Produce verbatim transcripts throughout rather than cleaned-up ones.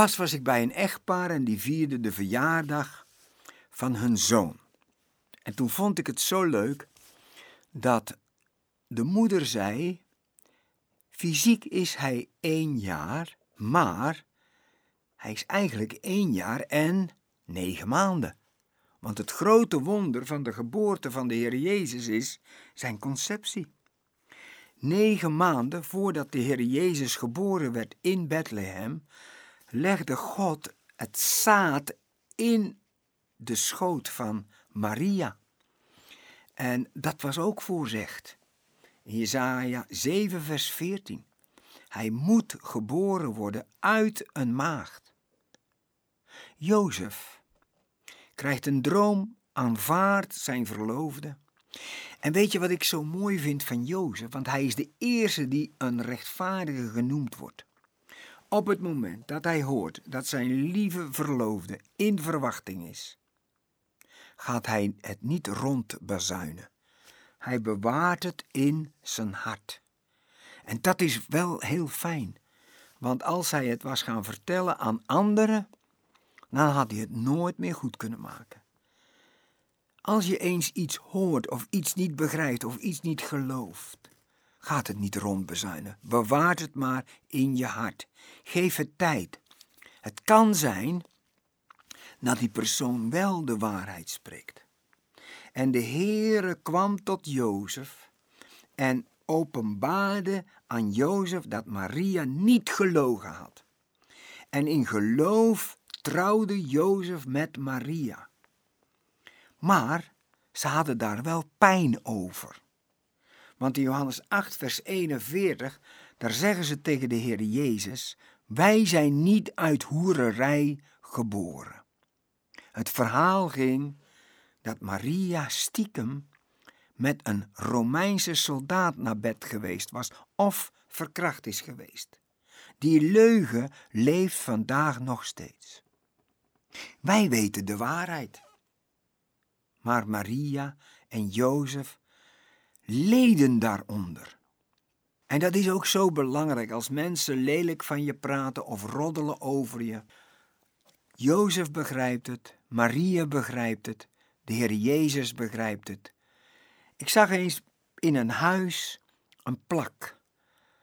Pas was ik bij een echtpaar en die vierde de verjaardag van hun zoon. En toen vond ik het zo leuk dat de moeder zei: fysiek is hij één jaar, maar hij is eigenlijk één jaar en negen maanden. Want het grote wonder van de geboorte van de Here Jezus is zijn conceptie. Negen maanden voordat de Here Jezus geboren werd in Bethlehem, legde God het zaad in de schoot van Maria. En dat was ook voorzegd. In Jesaja zeven vers veertien. Hij moet geboren worden uit een maagd. Jozef krijgt een droom, aanvaardt zijn verloofde. En weet je wat ik zo mooi vind van Jozef? Want hij is de eerste die een rechtvaardige genoemd wordt. Op het moment dat hij hoort dat zijn lieve verloofde in verwachting is, gaat hij het niet rondbazuinen. Hij bewaart het in zijn hart. En dat is wel heel fijn. Want als hij het was gaan vertellen aan anderen, dan had hij het nooit meer goed kunnen maken. Als je eens iets hoort of iets niet begrijpt of iets niet gelooft, gaat het niet rondbezuinen. Bewaar het maar in je hart. Geef het tijd. Het kan zijn dat die persoon wel de waarheid spreekt. En de Heere kwam tot Jozef en openbaarde aan Jozef dat Maria niet gelogen had. En in geloof trouwde Jozef met Maria. Maar ze hadden daar wel pijn over. Want in Johannes acht vers eenenveertig, daar zeggen ze tegen de Here Jezus: wij zijn niet uit hoererij geboren. Het verhaal ging dat Maria stiekem met een Romeinse soldaat naar bed geweest was of verkracht is geweest. Die leugen leeft vandaag nog steeds. Wij weten de waarheid. Maar Maria en Jozef leden daaronder. En dat is ook zo belangrijk als mensen lelijk van je praten of roddelen over je. Jozef begrijpt het, Maria begrijpt het, de Here Jezus begrijpt het. Ik zag eens in een huis een plak.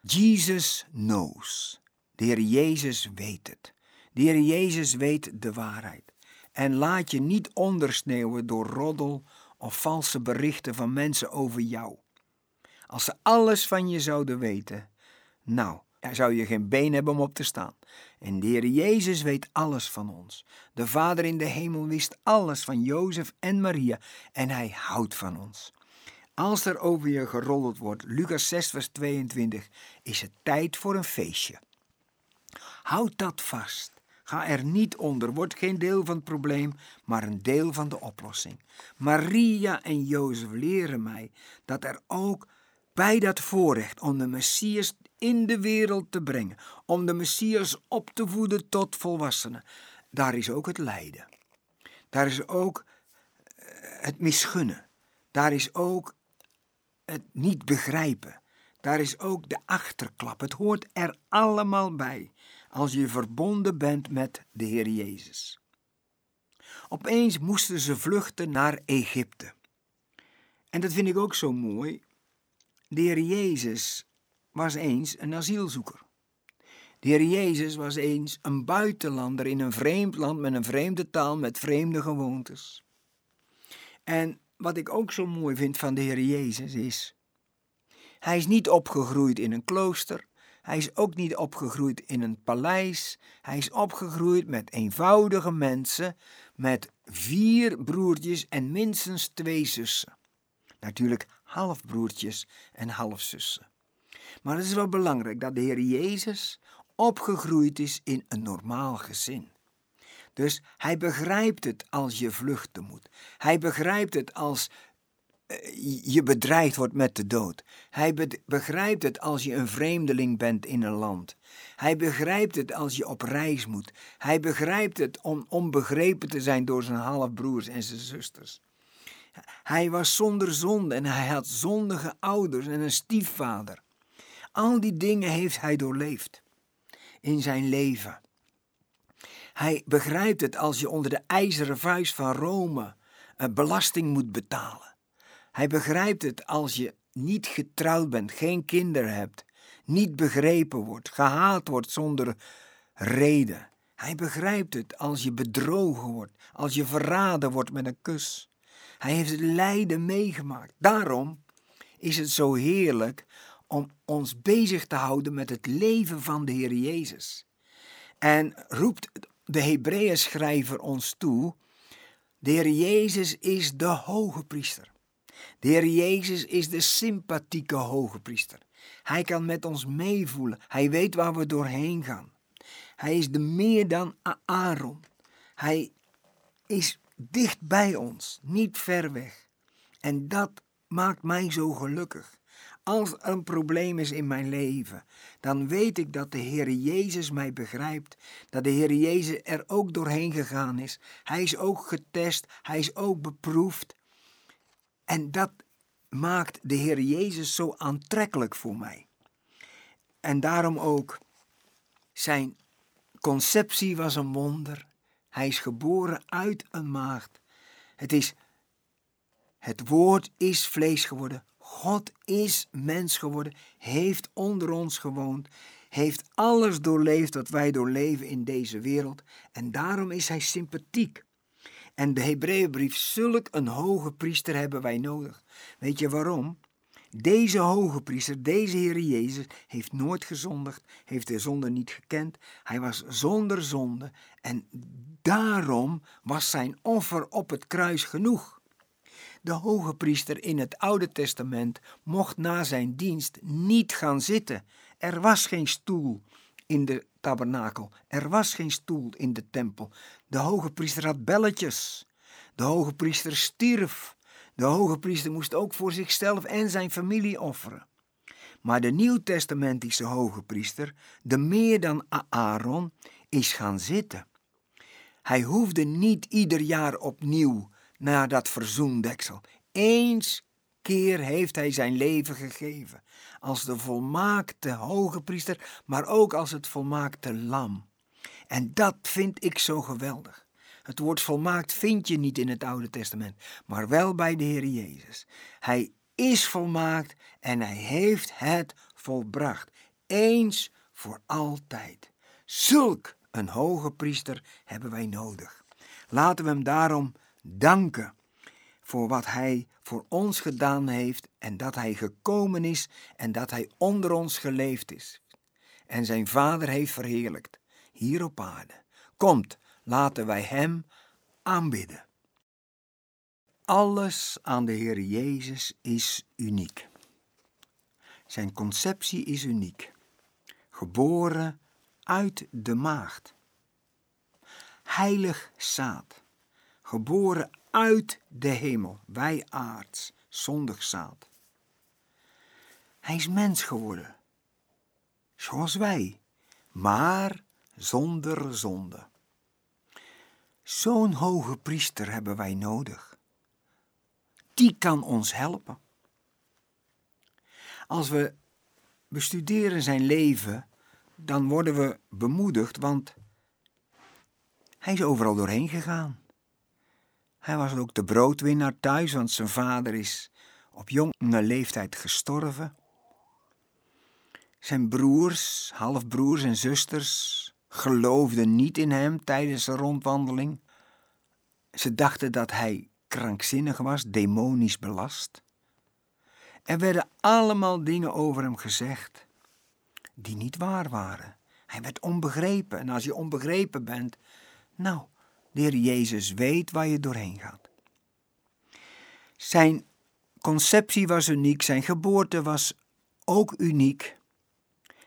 Jesus knows. De Here Jezus weet het. De Here Jezus weet de waarheid. En laat je niet ondersneeuwen door roddel of valse berichten van mensen over jou. Als ze alles van je zouden weten, nou, dan zou je geen been hebben om op te staan. En de Heer Jezus weet alles van ons. De Vader in de hemel wist alles van Jozef en Maria en hij houdt van ons. Als er over je geroddeld wordt, Lucas zes vers tweeëntwintig, is het tijd voor een feestje. Houd dat vast. Ga er niet onder, word geen deel van het probleem, maar een deel van de oplossing. Maria en Jozef leren mij dat er ook bij dat voorrecht om de Messias in de wereld te brengen, om de Messias op te voeden tot volwassenen, daar is ook het lijden. Daar is ook het misgunnen. Daar is ook het niet begrijpen. Daar is ook de achterklap. Het hoort er allemaal bij als je verbonden bent met de Heer Jezus. Opeens moesten ze vluchten naar Egypte. En dat vind ik ook zo mooi. De Heer Jezus was eens een asielzoeker. De Heer Jezus was eens een buitenlander in een vreemd land met een vreemde taal, met vreemde gewoontes. En wat ik ook zo mooi vind van de Heer Jezus is: hij is niet opgegroeid in een klooster. Hij is ook niet opgegroeid in een paleis. Hij is opgegroeid met eenvoudige mensen, met vier broertjes en minstens twee zussen. Natuurlijk halfbroertjes en halfzussen. Maar het is wel belangrijk dat de Heer Jezus opgegroeid is in een normaal gezin. Dus hij begrijpt het als je vluchten moet. Hij begrijpt het als je bedreigd wordt met de dood. Hij be- begrijpt het als je een vreemdeling bent in een land. Hij begrijpt het als je op reis moet. Hij begrijpt het om onbegrepen te zijn door zijn halfbroers en zijn zusters. Hij was zonder zonde en hij had zondige ouders en een stiefvader. Al die dingen heeft hij doorleefd in zijn leven. Hij begrijpt het als je onder de ijzeren vuist van Rome een belasting moet betalen. Hij begrijpt het als je niet getrouwd bent, geen kinderen hebt, niet begrepen wordt, gehaald wordt zonder reden. Hij begrijpt het als je bedrogen wordt, als je verraden wordt met een kus. Hij heeft het lijden meegemaakt. Daarom is het zo heerlijk om ons bezig te houden met het leven van de Here Jezus. En roept de Hebreeënschrijver ons toe, de Here Jezus is de hoge priester. De Here Jezus is de sympathieke hoge priester. Hij kan met ons meevoelen. Hij weet waar we doorheen gaan. Hij is de meer dan Aaron. Hij is dicht bij ons, niet ver weg. En dat maakt mij zo gelukkig. Als er een probleem is in mijn leven, dan weet ik dat de Here Jezus mij begrijpt. Dat de Here Jezus er ook doorheen gegaan is. Hij is ook getest. Hij is ook beproefd. En dat maakt de Here Jezus zo aantrekkelijk voor mij. En daarom ook, zijn conceptie was een wonder. Hij is geboren uit een maagd. Het is, het woord is vlees geworden. God is mens geworden, heeft onder ons gewoond, heeft alles doorleefd wat wij doorleven in deze wereld. En daarom is hij sympathiek. En de Hebreeënbrief, zulk een hoge priester hebben wij nodig. Weet je waarom? Deze hoge priester, deze Here Jezus, heeft nooit gezondigd, heeft de zonde niet gekend. Hij was zonder zonde en daarom was zijn offer op het kruis genoeg. De hoge priester in het Oude Testament mocht na zijn dienst niet gaan zitten. Er was geen stoel in de tabernakel. Er was geen stoel in de tempel. De hoge priester had belletjes. De hoge priester stierf. De hoge priester moest ook voor zichzelf en zijn familie offeren. Maar de nieuwtestamentische hoge priester, de meer dan Aaron, is gaan zitten. Hij hoefde niet ieder jaar opnieuw naar dat verzoendeksel. Eens keer heeft hij zijn leven gegeven. Als de volmaakte hoge priester, maar ook als het volmaakte lam. En dat vind ik zo geweldig. Het woord volmaakt vind je niet in het Oude Testament, maar wel bij de Here Jezus. Hij is volmaakt en hij heeft het volbracht. Eens voor altijd. Zulk een hoge priester hebben wij nodig. Laten we hem daarom danken voor wat hij voor ons gedaan heeft en dat hij gekomen is en dat hij onder ons geleefd is. En zijn Vader heeft verheerlijkt, hier op aarde. Komt, laten wij hem aanbidden. Alles aan de Here Jezus is uniek. Zijn conceptie is uniek. Geboren uit de maagd. Heilig zaad. Geboren uit de hemel, wij aards, zondigzaad. Hij is mens geworden, zoals wij, maar zonder zonde. Zo'n hoge priester hebben wij nodig. Die kan ons helpen. Als we bestuderen zijn leven, dan worden we bemoedigd, want hij is overal doorheen gegaan. Hij was ook de broodwinnaar thuis, want zijn vader is op jonge leeftijd gestorven. Zijn broers, halfbroers en zusters geloofden niet in hem tijdens de rondwandeling. Ze dachten dat hij krankzinnig was, demonisch belast. Er werden allemaal dingen over hem gezegd die niet waar waren. Hij werd onbegrepen en als je onbegrepen bent, nou, de Heer Jezus weet waar je doorheen gaat. Zijn conceptie was uniek, zijn geboorte was ook uniek.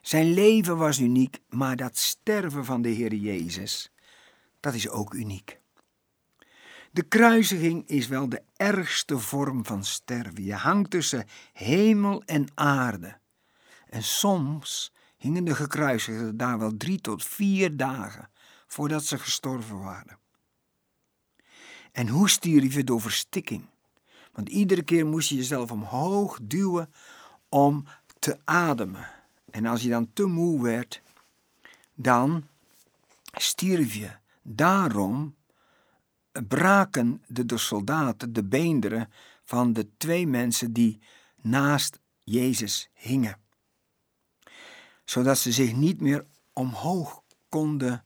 Zijn leven was uniek, maar dat sterven van de Heer Jezus, dat is ook uniek. De kruisiging is wel de ergste vorm van sterven. Je hangt tussen hemel en aarde. En soms hingen de gekruisigden daar wel drie tot vier dagen voordat ze gestorven waren. En hoe stierf je door verstikking? Want iedere keer moest je jezelf omhoog duwen om te ademen. En als je dan te moe werd, dan stierf je Daarom braken de, de soldaten de beenderen van de twee mensen die naast Jezus hingen, zodat ze zich niet meer omhoog konden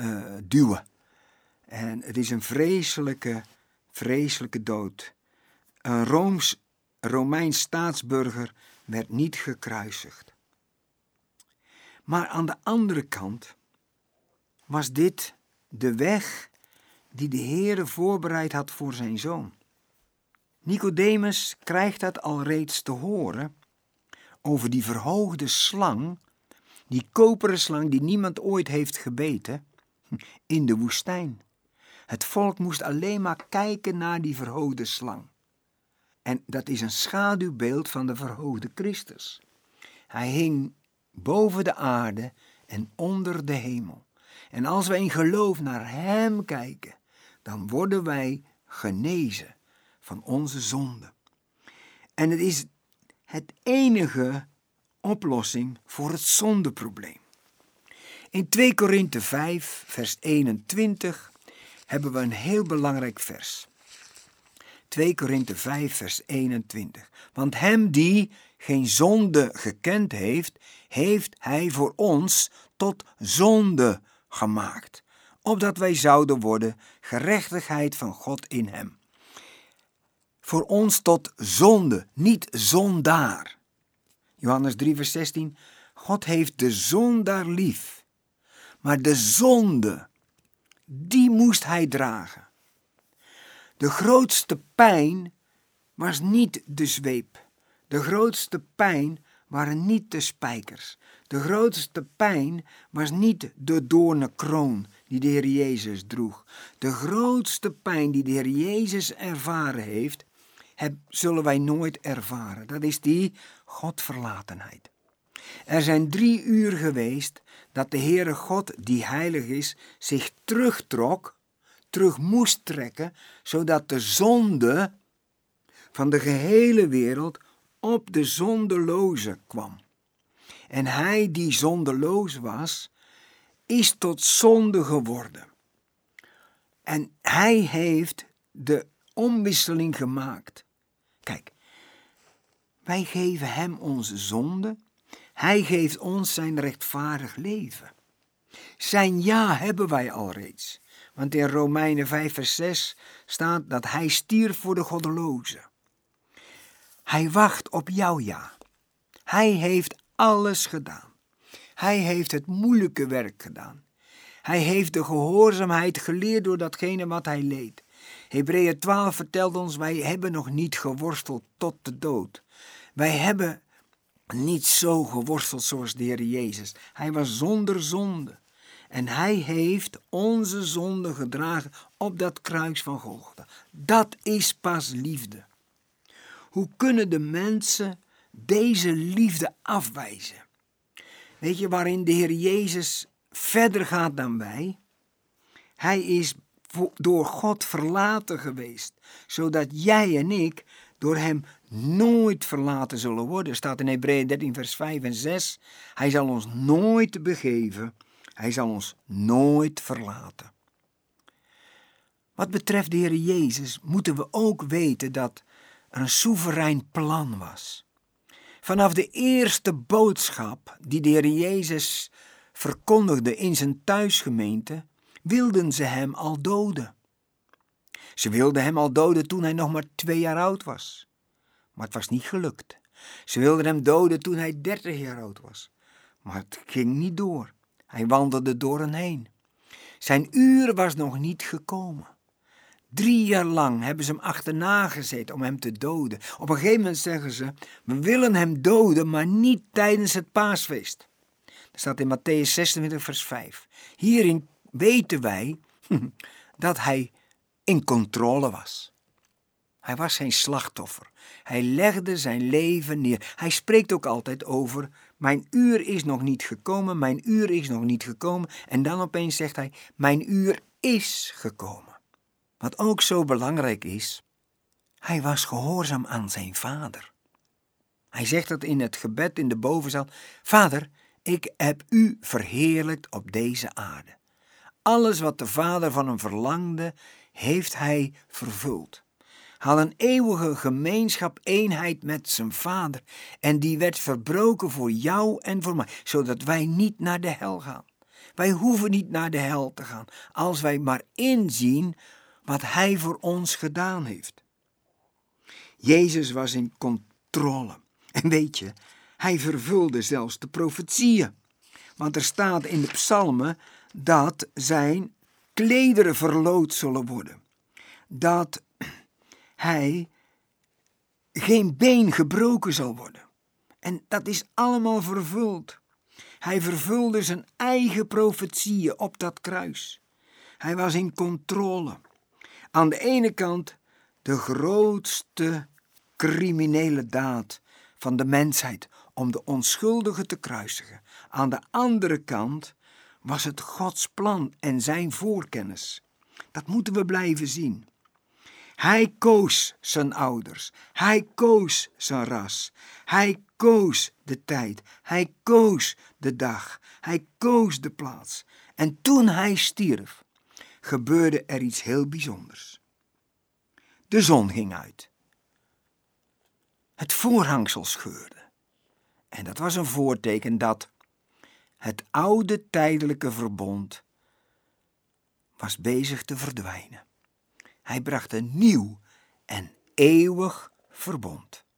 uh, duwen. En het is een vreselijke, vreselijke dood. Een Rooms, Romeins staatsburger werd niet gekruisigd. Maar aan de andere kant was dit de weg die de Heere voorbereid had voor zijn zoon. Nicodemus krijgt dat al reeds te horen over die verhoogde slang, die koperen slang die niemand ooit heeft gebeten, in de woestijn. Het volk moest alleen maar kijken naar die verhoogde slang. En dat is een schaduwbeeld van de verhoogde Christus. Hij hing boven de aarde en onder de hemel. En als wij in geloof naar hem kijken, dan worden wij genezen van onze zonde. En het is het enige oplossing voor het zondeprobleem. In twee Korinthe vijf, vers eenentwintig, hebben we een heel belangrijk vers. twee Korinthe vijf, vers eenentwintig. Want hem die geen zonde gekend heeft, heeft hij voor ons tot zonde gemaakt, opdat wij zouden worden gerechtigheid van God in hem. Voor ons tot zonde, niet zondaar. Johannes drie, vers zestien. God heeft de zondaar lief, maar de zonde, die moest hij dragen. De grootste pijn was niet de zweep. De grootste pijn waren niet de spijkers. De grootste pijn was niet de doornenkroon die de Heer Jezus droeg. De grootste pijn die de Heer Jezus ervaren heeft, heb, zullen wij nooit ervaren. Dat is die Godverlatenheid. Er zijn drie uur geweest dat de Heere God, die heilig is, zich terugtrok, terug moest trekken, zodat de zonde van de gehele wereld op de zondeloze kwam. En hij die zondeloos was, is tot zonde geworden. En hij heeft de omwisseling gemaakt. Kijk, wij geven hem onze zonde. Hij geeft ons zijn rechtvaardig leven. Zijn ja hebben wij al reeds. Want in Romeinen vijf vers zes staat dat hij stierf voor de goddelozen. Hij wacht op jouw ja. Hij heeft alles gedaan. Hij heeft het moeilijke werk gedaan. Hij heeft de gehoorzaamheid geleerd door datgene wat hij leed. Hebreeën twaalf vertelt ons, wij hebben nog niet geworsteld tot de dood. Wij hebben niet zo geworsteld zoals de Heer Jezus. Hij was zonder zonde. En hij heeft onze zonde gedragen op dat kruis van Golgotha. Dat is pas liefde. Hoe kunnen de mensen deze liefde afwijzen? Weet je, waarin de Heer Jezus verder gaat dan wij? Hij is door God verlaten geweest, zodat jij en ik door hem nooit verlaten zullen worden. Staat in Hebreeën dertien vers vijf en zes. Hij zal ons nooit begeven. Hij zal ons nooit verlaten. Wat betreft de Heer Jezus moeten we ook weten dat er een soeverein plan was. Vanaf de eerste boodschap die de Heer Jezus verkondigde in zijn thuisgemeente, wilden ze hem al doden. Ze wilden hem al doden toen hij nog maar twee jaar oud was. Maar het was niet gelukt. Ze wilden hem doden toen hij dertig jaar oud was. Maar het ging niet door. Hij wandelde door hen heen. Zijn uur was nog niet gekomen. Drie jaar lang hebben ze hem achterna gezeten om hem te doden. Op een gegeven moment zeggen ze, we willen hem doden, maar niet tijdens het paasfeest. Dat staat in Mattheüs zesentwintig vers vijf. Hierin weten wij dat hij in controle was. Hij was geen slachtoffer. Hij legde zijn leven neer. Hij spreekt ook altijd over, mijn uur is nog niet gekomen, mijn uur is nog niet gekomen. En dan opeens zegt hij, mijn uur is gekomen. Wat ook zo belangrijk is, hij was gehoorzaam aan zijn vader. Hij zegt dat in het gebed in de bovenzaal, Vader, ik heb u verheerlijkt op deze aarde. Alles wat de Vader van hem verlangde, heeft hij vervuld. Had een eeuwige gemeenschap, eenheid met zijn Vader. En die werd verbroken voor jou en voor mij, zodat wij niet naar de hel gaan. Wij hoeven niet naar de hel te gaan, als wij maar inzien wat hij voor ons gedaan heeft. Jezus was in controle. En weet je, hij vervulde zelfs de profetieën. Want er staat in de psalmen dat zijn klederen verloot zullen worden. Dat hij geen been gebroken zal worden. En dat is allemaal vervuld. Hij vervulde zijn eigen profetieën op dat kruis. Hij was in controle. Aan de ene kant de grootste criminele daad van de mensheid om de onschuldigen te kruisigen. Aan de andere kant was het Gods plan en zijn voorkennis. Dat moeten we blijven zien. Hij koos zijn ouders. Hij koos zijn ras. Hij koos de tijd. Hij koos de dag. Hij koos de plaats. En toen hij stierf, gebeurde er iets heel bijzonders. De zon ging uit. Het voorhangsel scheurde. En dat was een voorteken dat het oude tijdelijke verbond was bezig te verdwijnen. Hij bracht een nieuw en eeuwig verbond.